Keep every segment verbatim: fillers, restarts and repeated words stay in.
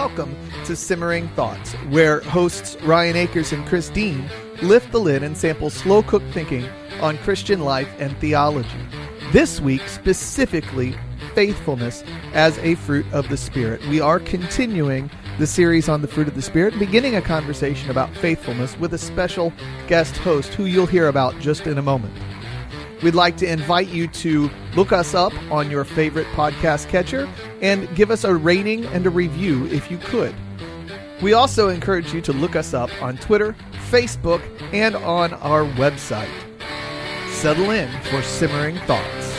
Welcome to Simmering Thoughts, where hosts Ryan Akers and Chris Dean lift the lid and sample slow-cooked thinking on Christian life and theology. This week, specifically, faithfulness as a fruit of the Spirit. We are continuing the series on the fruit of the Spirit, beginning a conversation about faithfulness with a special guest host who you'll hear about just in a moment. We'd like to invite you to look us up on your favorite podcast catcher and give us a rating and a review if you could. We also encourage you to look us up on Twitter, Facebook, and on our website. Settle in for Simmering Thoughts.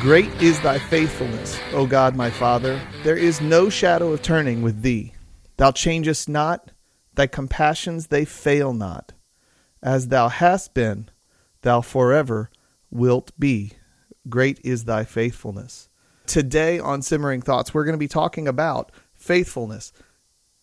Great is thy faithfulness, O God my Father. There is no shadow of turning with thee. Thou changest not. Thy compassions, they fail not. As thou hast been, thou forever wilt be. Great is thy faithfulness. Today on Simmering Thoughts, we're going to be talking about faithfulness.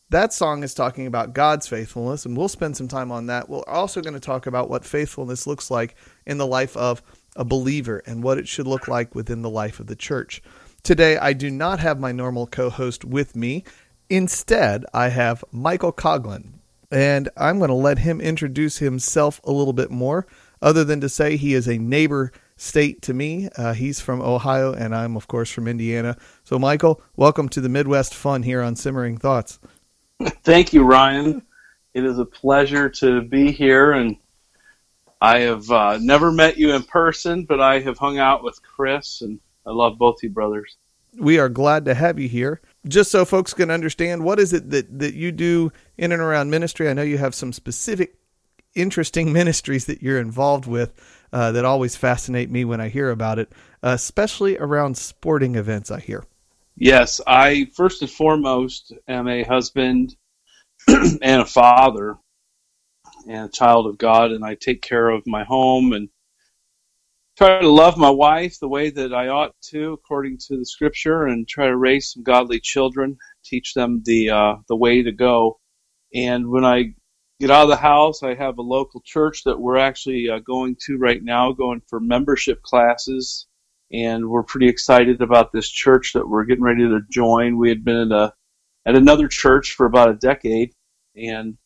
That song is talking about God's faithfulness, and we'll spend some time on that. We're also going to talk about what faithfulness looks like in the life of a believer and what it should look like within the life of the church. Today, I do not have my normal co-host with me. Instead, I have Michael Coughlin, and I'm going to let him introduce himself a little bit more, other than to say he is a neighbor state to me. Uh, he's from Ohio, and I'm, of course, from Indiana. So, Michael, welcome to the Midwest fun here on Simmering Thoughts. Thank you, Ryan. It is a pleasure to be here, and I have uh, never met you in person, but I have hung out with Chris, and I love both you brothers. We are glad to have you here. Just so folks can understand, what is it that, that you do in and around ministry? I know you have some specific, interesting ministries that you're involved with uh, that always fascinate me when I hear about it, uh, especially around sporting events, I hear. Yes, I first and foremost am a husband and a father and a child of God, and I take care of my home and try to love my wife the way that I ought to, according to the Scripture, and try to raise some godly children, teach them the uh, the way to go. And when I get out of the house, I have a local church that we're actually uh, going to right now, going for membership classes, and we're pretty excited about this church that we're getting ready to join. We had been in a, at another church for about a decade, and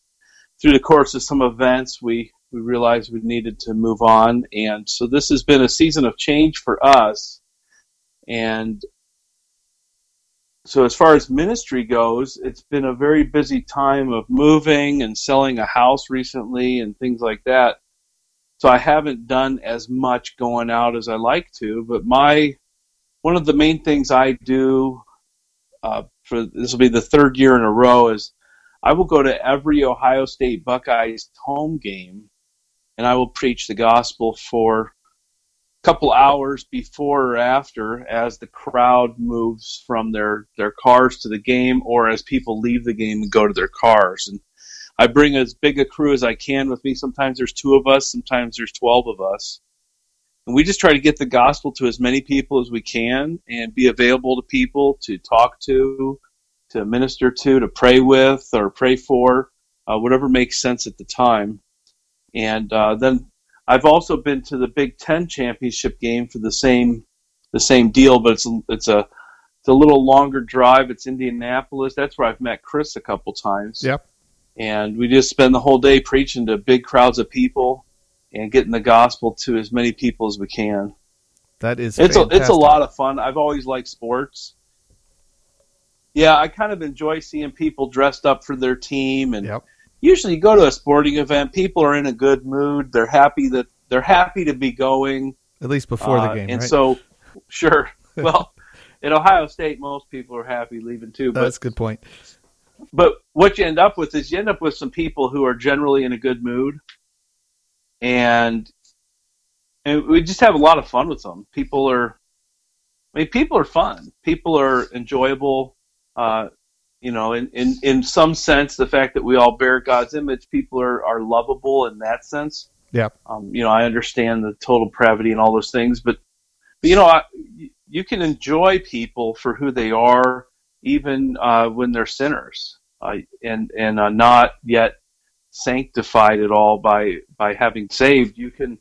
through the course of some events, we We realized we needed to move on, and so this has been a season of change for us. And so as far as ministry goes, it's been a very busy time of moving and selling a house recently and things like that. So I haven't done as much going out as I like to, but my one of the main things I do uh, for this will be the third year in a row is I will go to every Ohio State Buckeyes home game, and I will preach the gospel for a couple hours before or after as the crowd moves from their, their cars to the game or as people leave the game and go to their cars. And I bring as big a crew as I can with me. Sometimes there's two of us. Sometimes there's twelve of us. And we just try to get the gospel to as many people as we can and be available to people to talk to, to minister to, to pray with or pray for, uh, whatever makes sense at the time. And uh, then I've also been to the Big Ten Championship game for the same the same deal, but it's a, it's a it's a little longer drive. It's Indianapolis. That's where I've met Chris a couple times. Yep. And we just spend the whole day preaching to big crowds of people and getting the gospel to as many people as we can. That is it's a, it's a lot of fun. I've always liked sports. Yeah, I kind of enjoy seeing people dressed up for their team, and yep. Usually you go to a sporting event, people are in a good mood. They're happy that they're happy to be going. At least before uh, the game, and right? so, sure. Well, at Ohio State, most people are happy leaving too. But, that's a good point. But what you end up with is you end up with some people who are generally in a good mood, and and we just have a lot of fun with them. People are, I mean, people are fun. People are enjoyable. Uh, you know, in, in, in some sense, the fact that we all bear God's image, people are, are lovable in that sense. Yeah. Um, you know, I understand the total depravity and all those things, but, but you know, I, you can enjoy people for who they are, even uh, when they're sinners uh, and and uh, not yet sanctified at all by by having saved. You can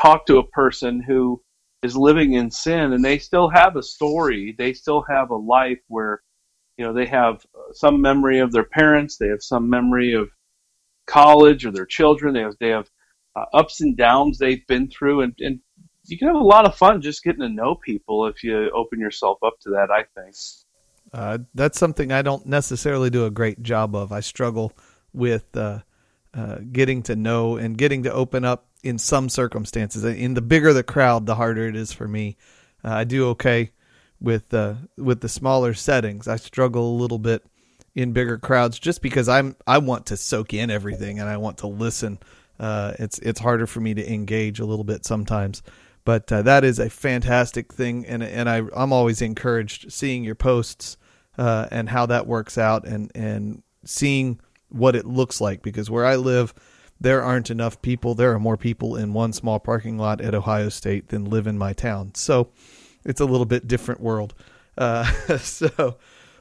talk to a person who is living in sin, and they still have a story. They still have a life where, you know, they have some memory of their parents. They have some memory of college or their children. They have they have uh, ups and downs they've been through, and, and you can have a lot of fun just getting to know people if you open yourself up to that, I think. Uh, that's something I don't necessarily do a great job of. I struggle with uh, uh, getting to know and getting to open up in some circumstances. In the bigger the crowd, the harder it is for me. Uh, I do okay with uh, with the smaller settings. I struggle a little bit in bigger crowds just because I'm I want to soak in everything and I want to listen. Uh, it's it's harder for me to engage a little bit sometimes. But uh, that is a fantastic thing, and and I I'm always encouraged seeing your posts uh, and how that works out, and and seeing what it looks like, because where I live, there aren't enough people. There are more people in one small parking lot at Ohio State than live in my town. So it's a little bit different world. Uh, so,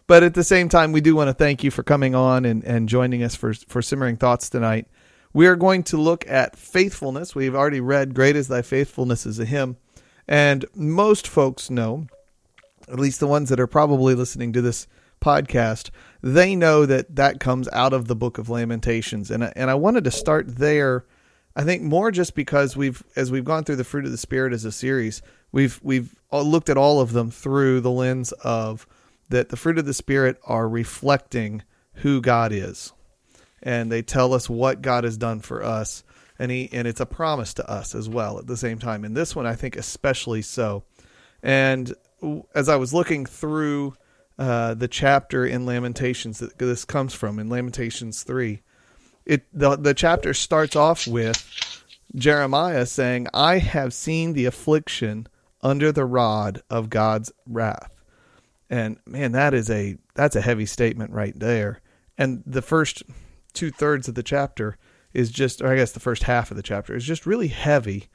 but at the same time, we do want to thank you for coming on and, and joining us for, for Simmering Thoughts tonight. We are going to look at faithfulness. We've already read Great is Thy Faithfulness is a hymn. And most folks know, at least the ones that are probably listening to this podcast, they know that that comes out of the Book of Lamentations. And I, and I wanted to start there, I think more just because we've, as we've gone through the Fruit of the Spirit as a series, we've, we've looked at all of them through the lens of that the fruit of the Spirit are reflecting who God is. And they tell us what God has done for us. And he, and it's a promise to us as well at the same time. And this one, I think, especially so. And as I was looking through Uh, the chapter in Lamentations that this comes from, in Lamentations three, it the, the chapter starts off with Jeremiah saying, "I have seen the affliction under the rod of God's wrath." And man, that is a that's a heavy statement right there. And the first two thirds of the chapter is just, or I guess the first half of the chapter is just really heavy,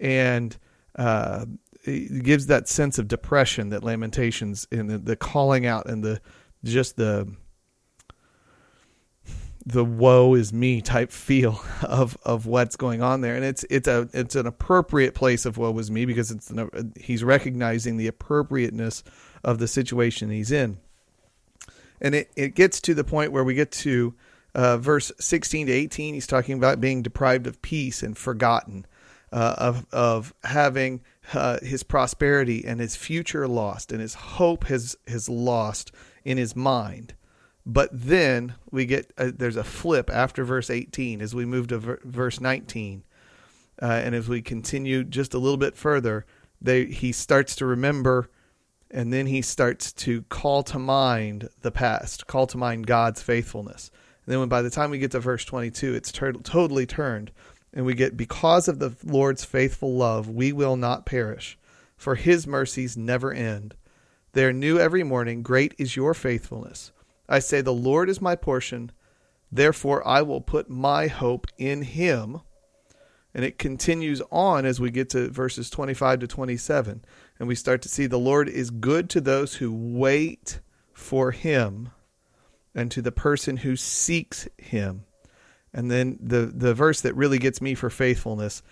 and uh, it gives that sense of depression that Lamentations and the, the calling out and the, just the, the woe is me type feel of, of what's going on there. And it's, it's a, it's an appropriate place of woe is me, because it's, an, he's recognizing the appropriateness of the situation he's in. And it, it gets to the point where we get to uh, verse sixteen to eighteen. He's talking about being deprived of peace and forgotten, uh, of, of having, Uh, his prosperity and his future lost, and his hope has, has lost in his mind. But then we get, uh, there's a flip after verse eighteen as we move to ver- verse nineteen. Uh, and as we continue just a little bit further, they, he starts to remember, and then he starts to call to mind the past, call to mind God's faithfulness. And then when, by the time we get to verse twenty-two, it's tur- totally turned. And we get, because of the Lord's faithful love, we will not perish, for his mercies never end. They are new every morning. Great is your faithfulness. I say, the Lord is my portion. Therefore, I will put my hope in him. And it continues on as we get to verses twenty-five to twenty-seven. And we start to see the Lord is good to those who wait for him, and to the person who seeks him. And then the, the verse that really gets me for faithfulness,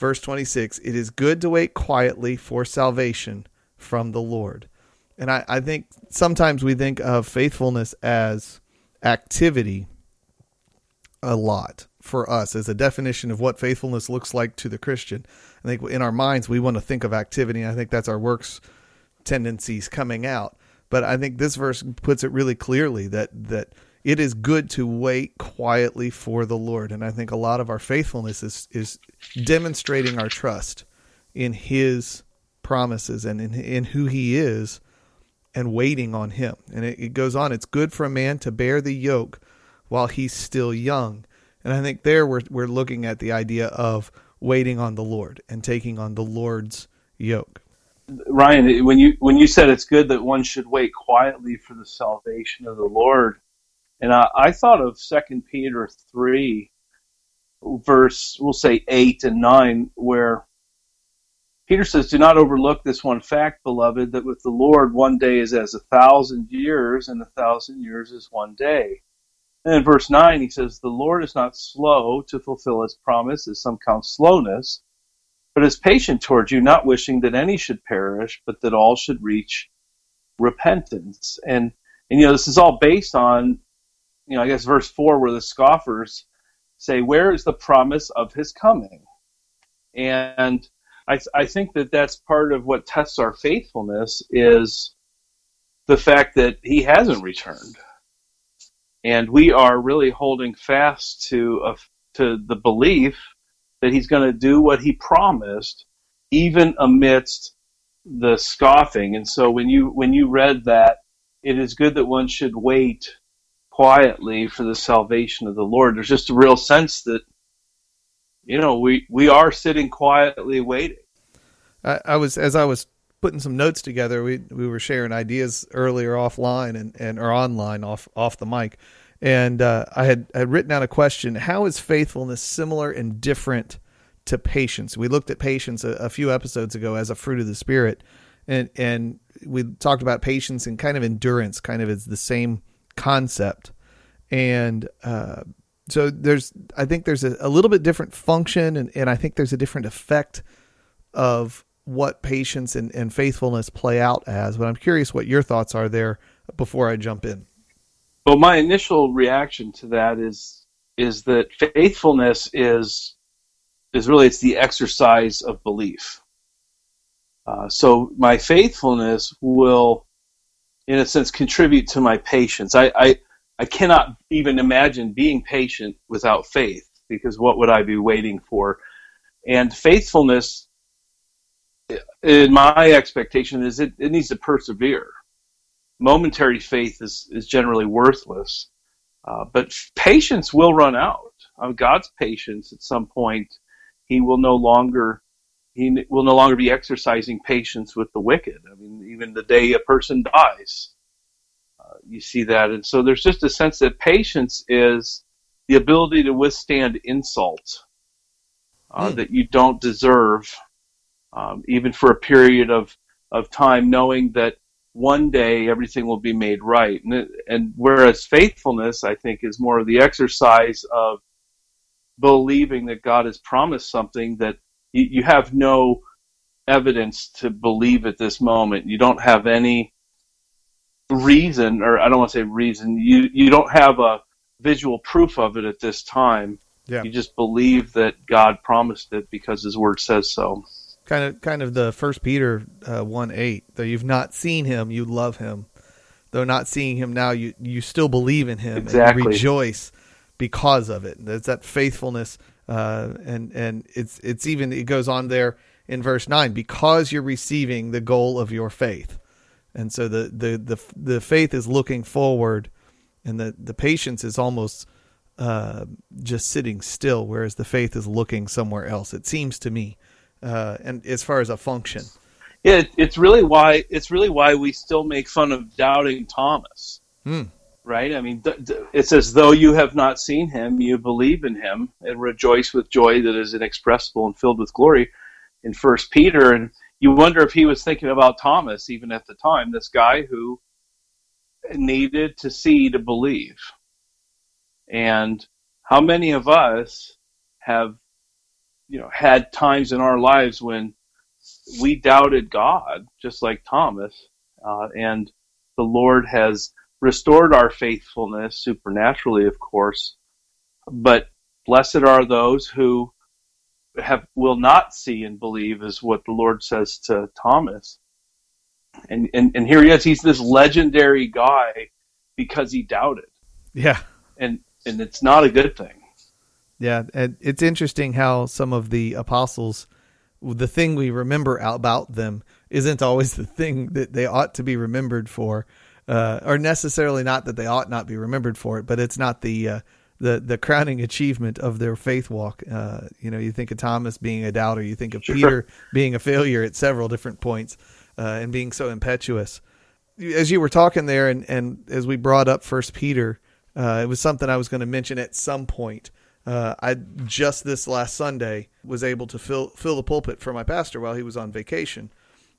verse twenty-six, it is good to wait quietly for salvation from the Lord. And I, I think sometimes we think of faithfulness as activity a lot for us as a definition of what faithfulness looks like to the Christian. I think in our minds, we want to think of activity. And I think that's our works tendencies coming out. But I think this verse puts it really clearly that, that, it is good to wait quietly for the Lord. And I think a lot of our faithfulness is, is demonstrating our trust in his promises and in, in who he is, and waiting on him. And it, it goes on. It's good for a man to bear the yoke while he's still young. And I think there we're, we're looking at the idea of waiting on the Lord and taking on the Lord's yoke. Ryan, when you, when you said it's good that one should wait quietly for the salvation of the Lord, and I, I thought of Second Peter three, verse, we'll say eight and nine, where Peter says, "Do not overlook this one fact, beloved, that with the Lord one day is as a thousand years, and a thousand years is one day." And in verse nine, he says, "The Lord is not slow to fulfill his promise, as some count slowness, but is patient towards you, not wishing that any should perish, but that all should reach repentance. And, and you know, this is all based on, you know, I guess verse four, where the scoffers say, where is the promise of his coming? And I, th- I think that that's part of what tests our faithfulness, is the fact that he hasn't returned. And we are really holding fast to a, to the belief that he's going to do what he promised, even amidst the scoffing. And so when you when you read that, it is good that one should wait quietly for the salvation of the Lord. There's just a real sense that, you know, we, we are sitting quietly waiting. I, I was as I was putting some notes together, we we were sharing ideas earlier offline and, and or online off off the mic. And uh, I had I had written out a question: how is faithfulness similar and different to patience? We looked at patience a, a few episodes ago as a fruit of the Spirit, and and we talked about patience and kind of endurance. Kind of is the same concept, and uh, so there's I think there's a, a little bit different function, and, and I think there's a different effect of what patience and, and faithfulness play out as. But I'm curious what your thoughts are there before I jump in. Well, my initial reaction to that is is that faithfulness is is really it's the exercise of belief. Uh, so my faithfulness will, in a sense, contribute to my patience. I, I I cannot even imagine being patient without faith, because what would I be waiting for? And faithfulness, in my expectation, is it, it needs to persevere. Momentary faith is, is generally worthless, uh, but patience will run out. Um, God's patience, at some point, He will no longer He will no longer be exercising patience with the wicked. I mean, even the day a person dies, uh, you see that. And so there's just a sense that patience is the ability to withstand insult uh, mm. that you don't deserve, um, even for a period of of time, knowing that one day everything will be made right. And, and whereas faithfulness, I think, is more of the exercise of believing that God has promised something that you, you have no evidence to believe at this moment. You don't have any reason, or I don't want to say reason, you, you don't have a visual proof of it at this time. Yeah. You just believe that God promised it because His Word says so. Kind of, kind of the First Peter uh, one eight. Though you've not seen Him, you love Him. Though not seeing Him now, you you still believe in Him, exactly, and rejoice because of it. That's that faithfulness, uh, and and it's it's even it goes on there in verse nine, because you're receiving the goal of your faith. And so the the the the faith is looking forward, and the the patience is almost uh, just sitting still, whereas the faith is looking somewhere else. It seems to me. Uh, and as far as a function, yeah, it, it's really why it's really why we still make fun of doubting Thomas, hmm. right? I mean, th- th- it's as though you have not seen Him, you believe in Him, and rejoice with joy that is inexpressible and filled with glory, in First Peter. And you wonder if he was thinking about Thomas even at the time, this guy who needed to see to believe. And how many of us have, you know, had times in our lives when we doubted God, just like Thomas, uh, and the Lord has restored our faithfulness supernaturally, of course. But blessed are those who have will not see and believe, is what the Lord says to Thomas. And and, and here he is; he's this legendary guy because he doubted. Yeah, and and it's not a good thing. Yeah, and it's interesting how some of the apostles, the thing we remember about them isn't always the thing that they ought to be remembered for, uh, or necessarily not that they ought not be remembered for it, but it's not the uh, the the crowning achievement of their faith walk. Uh, you know, you think of Thomas being a doubter, you think of sure. Peter being a failure at several different points, uh, and being so impetuous. As you were talking there, and, and as we brought up First Peter, uh, it was something I was going to mention at some point. Uh, I just this last Sunday was able to fill fill the pulpit for my pastor while he was on vacation.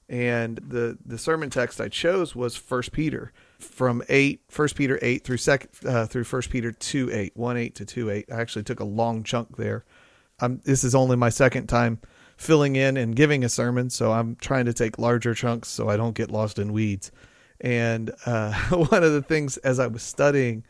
And the, the sermon text I chose was First Peter from eight, First Peter eight through second, uh, through First Peter two, eight, one, eight to two, eight. I actually took a long chunk there. I'm, this is only my second time filling in and giving a sermon. So I'm trying to take larger chunks so I don't get lost in weeds. And uh, one of the things as I was studying,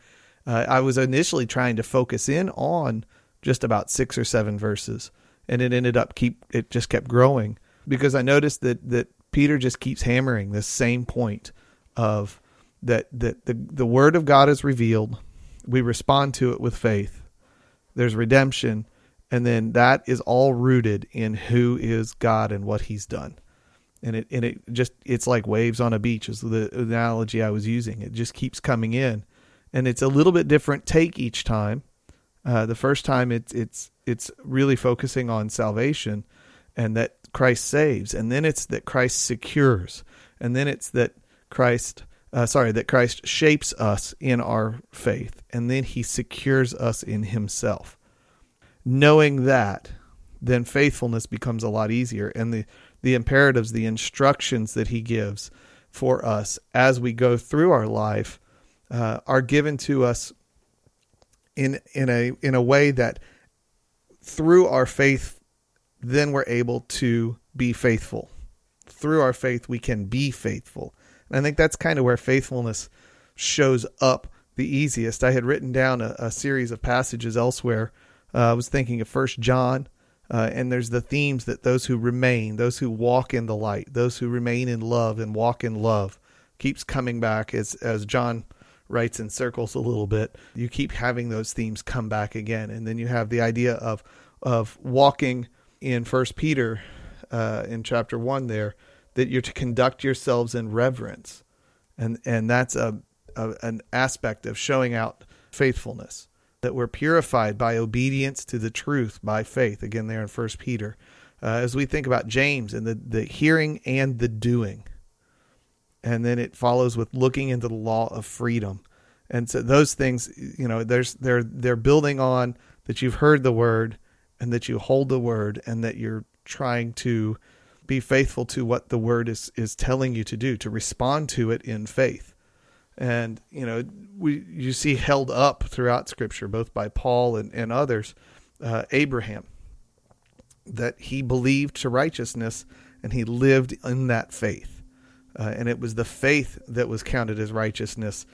uh, I was initially trying to focus in on just about six or seven verses. And it ended up keep it just kept growing because I noticed that that Peter just keeps hammering this same point of that that the, the word of God is revealed. We respond to it with faith. There's redemption. And then that is all rooted in who is God and what he's done. And it and it just it's like waves on a beach is the analogy I was using. It just keeps coming in. And it's a little bit different take each time. Uh, the first time it's it's it's really focusing on salvation and that Christ saves, and then it's that Christ secures, and then it's that Christ uh, sorry that Christ shapes us in our faith, and then he secures us in himself. Knowing that, then faithfulness becomes a lot easier, and the the imperatives, the instructions that he gives for us as we go through our life uh, are given to us in in a in a way that through our faith then we're able to be faithful. Through our faith we can be faithful. And I think that's kind of where faithfulness shows up the easiest. I had written down a, a series of passages elsewhere. Uh, I was thinking of First John, uh, and there's the themes that those who remain, those who walk in the light, those who remain in love and walk in love keeps coming back as as John writes in circles a little bit. You keep having those themes come back again. And then you have the idea of of walking in First Peter uh, in chapter one there, that you're to conduct yourselves in reverence. And and that's a, a an aspect of showing out faithfulness, that we're purified by obedience to the truth, by faith, again there in First Peter. Uh, as we think about James and the, the hearing and the doing. And then it follows with looking into the law of freedom. And so those things, you know, there's they're they're building on that you've heard the word and that you hold the word and that you're trying to be faithful to what the word is, is telling you to do, to respond to it in faith. And, you know, we you see held up throughout Scripture, both by Paul and, and others, uh, Abraham, that he believed to righteousness and he lived in that faith. Uh, and it was the faith that was counted as righteousness,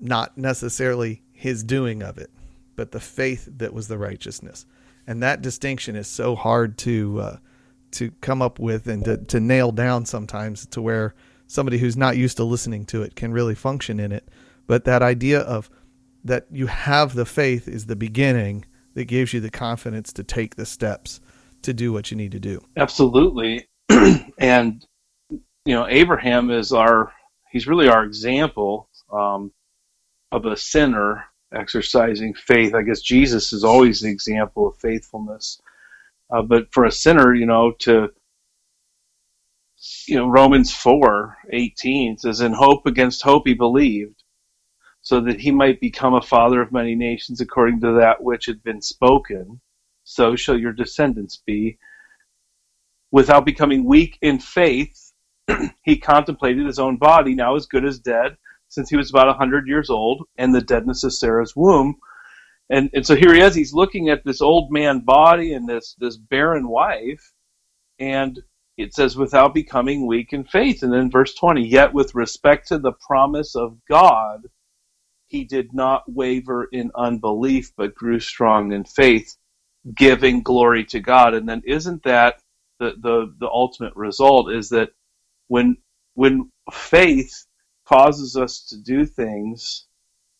not necessarily his doing of it, but the faith that was the righteousness. And that distinction is so hard to uh, to come up with and to, to nail down sometimes to where somebody who's not used to listening to it can really function in it. But that idea of that you have the faith is the beginning that gives you the confidence to take the steps to do what you need to do. Absolutely. And you know, Abraham is our, he's really our example um, of a sinner exercising faith. I guess Jesus is always the example of faithfulness. Uh, but for a sinner, you know, to, you know, Romans four eighteen says, "In hope against hope he believed, so that he might become a father of many nations according to that which had been spoken. So shall your descendants be. Without becoming weak in faith, he contemplated his own body, now as good as dead, since he was about one hundred years old, and the deadness of Sarah's womb." And and so here he is, he's looking at this old man body and this, this barren wife, and it says, without becoming weak in faith. And then verse twenty, "Yet with respect to the promise of God, he did not waver in unbelief, but grew strong in faith, giving glory to God." And then isn't that the the, the ultimate result is that When when faith causes us to do things,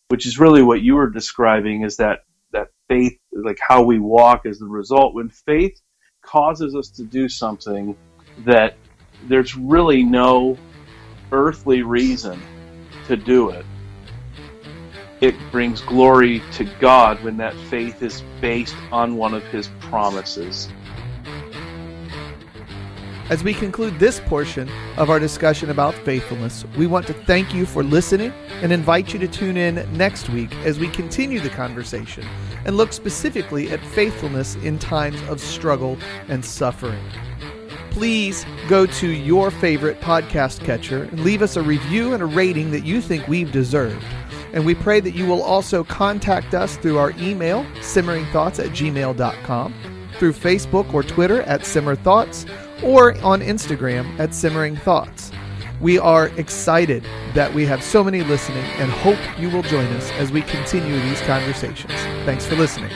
which is really what you were describing, is that, that faith, like how we walk is the result. When faith causes us to do something that there's really no earthly reason to do it, it brings glory to God when that faith is based on one of His promises. As we conclude this portion of our discussion about faithfulness, we want to thank you for listening and invite you to tune in next week as we continue the conversation and look specifically at faithfulness in times of struggle and suffering. Please go to your favorite podcast catcher and leave us a review and a rating that you think we've deserved. And we pray that you will also contact us through our email, simmering thoughts at gmail dot com. through Facebook or Twitter at Simmer Thoughts, or on Instagram at Simmering Thoughts. We are excited that we have so many listening and hope you will join us as we continue these conversations. Thanks for listening.